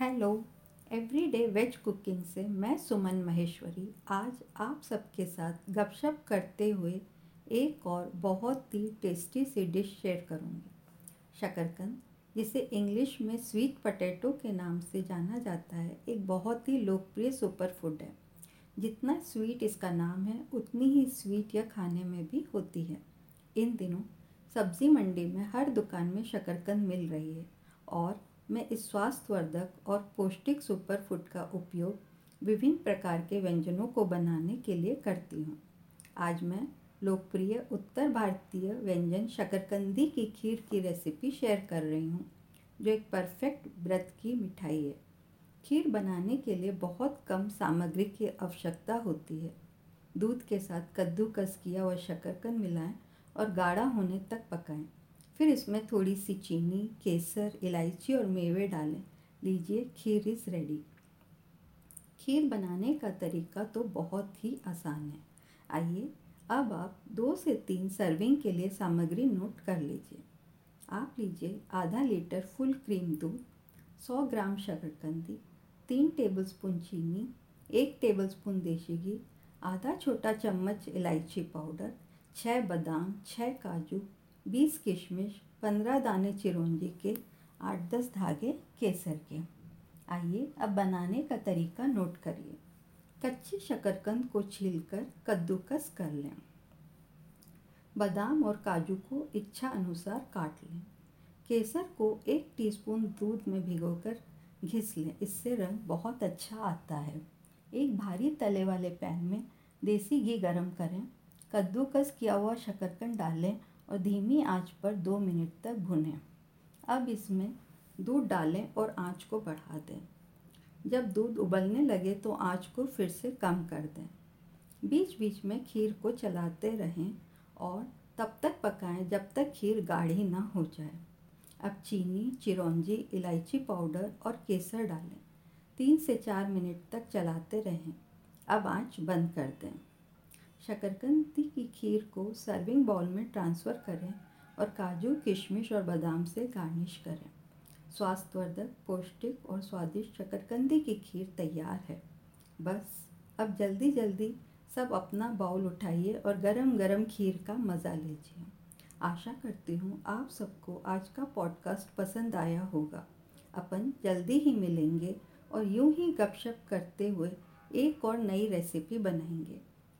Hello everyday veg cooking से मैं सुमन महेश्वरी आज आप सबके साथ गपशप करते हुए एक और बहुत ही टेस्टी सी डिश शेयर करूँगी। शकरकंद, जिसे इंग्लिश में स्वीट पटेटो के नाम से जाना जाता है, एक बहुत ही लोकप्रिय सुपर फूड है। जितना स्वीट इसका नाम है, उतनी ही स्वीट यह खाने में भी होती है। इन दिनों सब्ज़ी मंडी में हर दुकान में शकरकंद मिल रही है और मैं इस स्वास्थ्यवर्धक और पौष्टिक सुपर फूड का उपयोग विभिन्न प्रकार के व्यंजनों को बनाने के लिए करती हूँ। आज मैं लोकप्रिय उत्तर भारतीय व्यंजन शकरकंदी की खीर की रेसिपी शेयर कर रही हूँ, जो एक परफेक्ट व्रत की मिठाई है। खीर बनाने के लिए बहुत कम सामग्री की आवश्यकता होती है। दूध के साथ कद्दूकस किया हुआ शकरकंद मिलाएं और गाढ़ा होने तक पकाएं। फिर इसमें थोड़ी सी चीनी, केसर, इलायची और मेवे डालें। लीजिए, खीर इज़ रेडी। खीर बनाने का तरीका तो बहुत ही आसान है। आइए अब आप 2 से 3 सर्विंग के लिए सामग्री नोट कर लीजिए। आप लीजिए आधा लीटर फुल क्रीम दूध, 100 ग्राम शकरकंदी, 3 टेबलस्पून चीनी, 1 टेबलस्पून देशी घी, आधा छोटा चम्मच इलायची पाउडर, 6 बादाम, 6 काजू, 20 किशमिश, 15 दाने चिरौंजी के, 8-10 धागे केसर के। आइए अब बनाने का तरीका नोट करिए। कच्चे शकरकंद को छीलकर कद्दूकस कर लें। बादाम और काजू को इच्छा अनुसार काट लें। केसर को 1 टीस्पून दूध में भिगोकर घिस लें, इससे रंग बहुत अच्छा आता है। एक भारी तले वाले पैन में देसी घी गरम करें। कद्दूकस किया हुआ शकरकंद डालें और धीमी आंच पर 2 मिनट तक भुनें। अब इसमें दूध डालें और आंच को बढ़ा दें। जब दूध उबलने लगे तो आंच को फिर से कम कर दें। बीच बीच में खीर को चलाते रहें और तब तक पकाएं जब तक खीर गाढ़ी ना हो जाए। अब चीनी, चिरौंजी, इलायची पाउडर और केसर डालें। 3 से 4 मिनट तक चलाते रहें। अब आंच बंद कर दें। शकरकंदी की खीर को सर्विंग बाउल में ट्रांसफ़र करें और काजू, किशमिश और बादाम से गार्निश करें। स्वास्थ्यवर्धक, पौष्टिक और स्वादिष्ट शकरकंदी की खीर तैयार है। बस अब जल्दी जल्दी सब अपना बाउल उठाइए और गरम गरम खीर का मज़ा लीजिए। आशा करती हूँ आप सबको आज का पॉडकास्ट पसंद आया होगा। अपन जल्दी ही मिलेंगे और यूं ही गपशप करते हुए एक और नई रेसिपी बनाएंगे।